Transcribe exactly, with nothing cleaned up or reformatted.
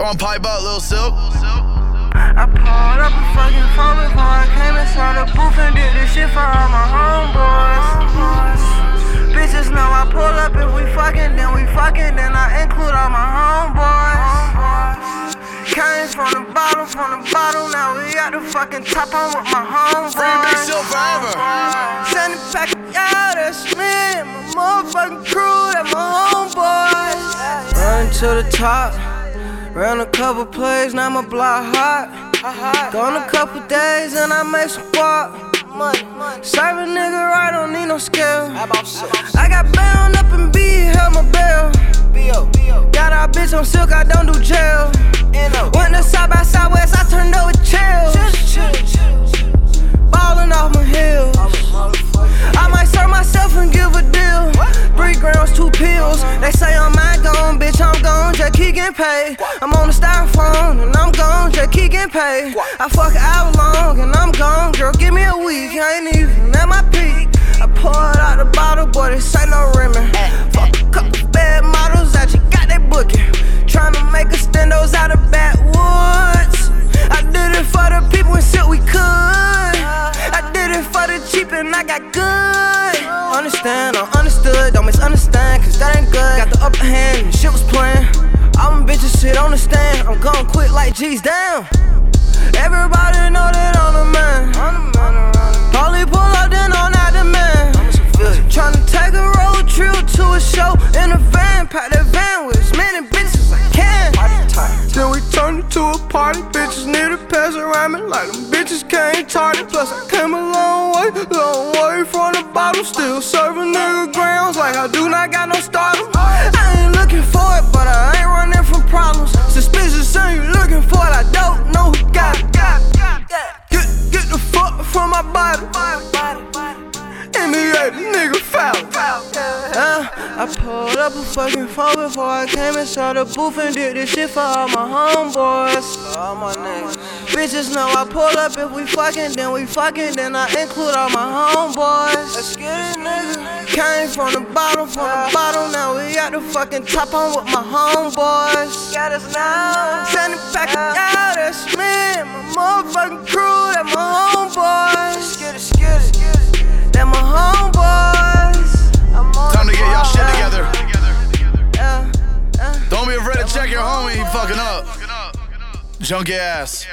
Throwing pipe out, Lil Silk. I pulled up a fucking phone before I came inside the booth and did this shit for all my homeboys. Bitches know I pull up, if we fucking, then we fucking, then I include all my homeboys. Came from the bottom, from the bottle, now we at the fucking top, I'm with my homeboys. Free Big Silk forever. Send it back, yeah, that's me and my motherfucking crew, that's my homeboys. Run to the top, ran a couple plays, now my block hot. Gone a couple days and I make some guap. Money, money. Serve a nigga right, don't need no skill. I got bound up and B, held my bail. Got our bitch on silk, I don't do jail. Went to side by side west, I turned over chills. Ballin' off my heels. I might serve myself and give a deal. Three grams, two pills. They say I'm not gone, bitch, I'm gone, just keep getting paid. I'm on the styrofoam and I'm gone, just keep getting paid. I fuck out long and I'm gone, girl, give me a week. I ain't even at my peak. I poured out the bottle, boy, this ain't no rimming. Fuck a couple bad models that you got that booking. Tryna make a stendos out of backwoods. I did it for the people and shit we could. I did it for the cheap and I got good. Understand, I'm understood, don't misunderstand, cause that ain't good. Got the upper hand and shit was playing. All my bitches shit on the stand, I'm gon' quit like G's down. Everybody know that I'm the man. Polly pull up, then I'm not the man. Tryna take a road trip to a show in a van, pack that van with as many bitches as I can. Then we turned it to a party, bitches need to pass around me like them bitches came tardy. Plus I came a long way, long way from the bottom, still serving nigga grounds like I do not got no stardom. I ain't looking for it, but I ain't running from problems. Suspicious ain't you looking for it, I don't know who got it. Get, get the fuck from my body. N B A, this nigga foul. Uh, I pulled up a fucking phone before I came inside the booth and did this shit for all my homeboys. All my niggas. Bitches know I pull up, if we fucking, then we fucking, then I include all my homeboys. Let's get it, nigga. Came from the bottom, from the bottom, now we at the fucking top, I'm with my homeboys. Got us now. Send it back, yeah, that's me and my motherfucking crew, that's my homeboys. Get it, get it, get it. They're my homeboys. Time to get y'all shit together. Yeah, yeah. Don't be afraid to check your homie, he fucking up. Junkie ass.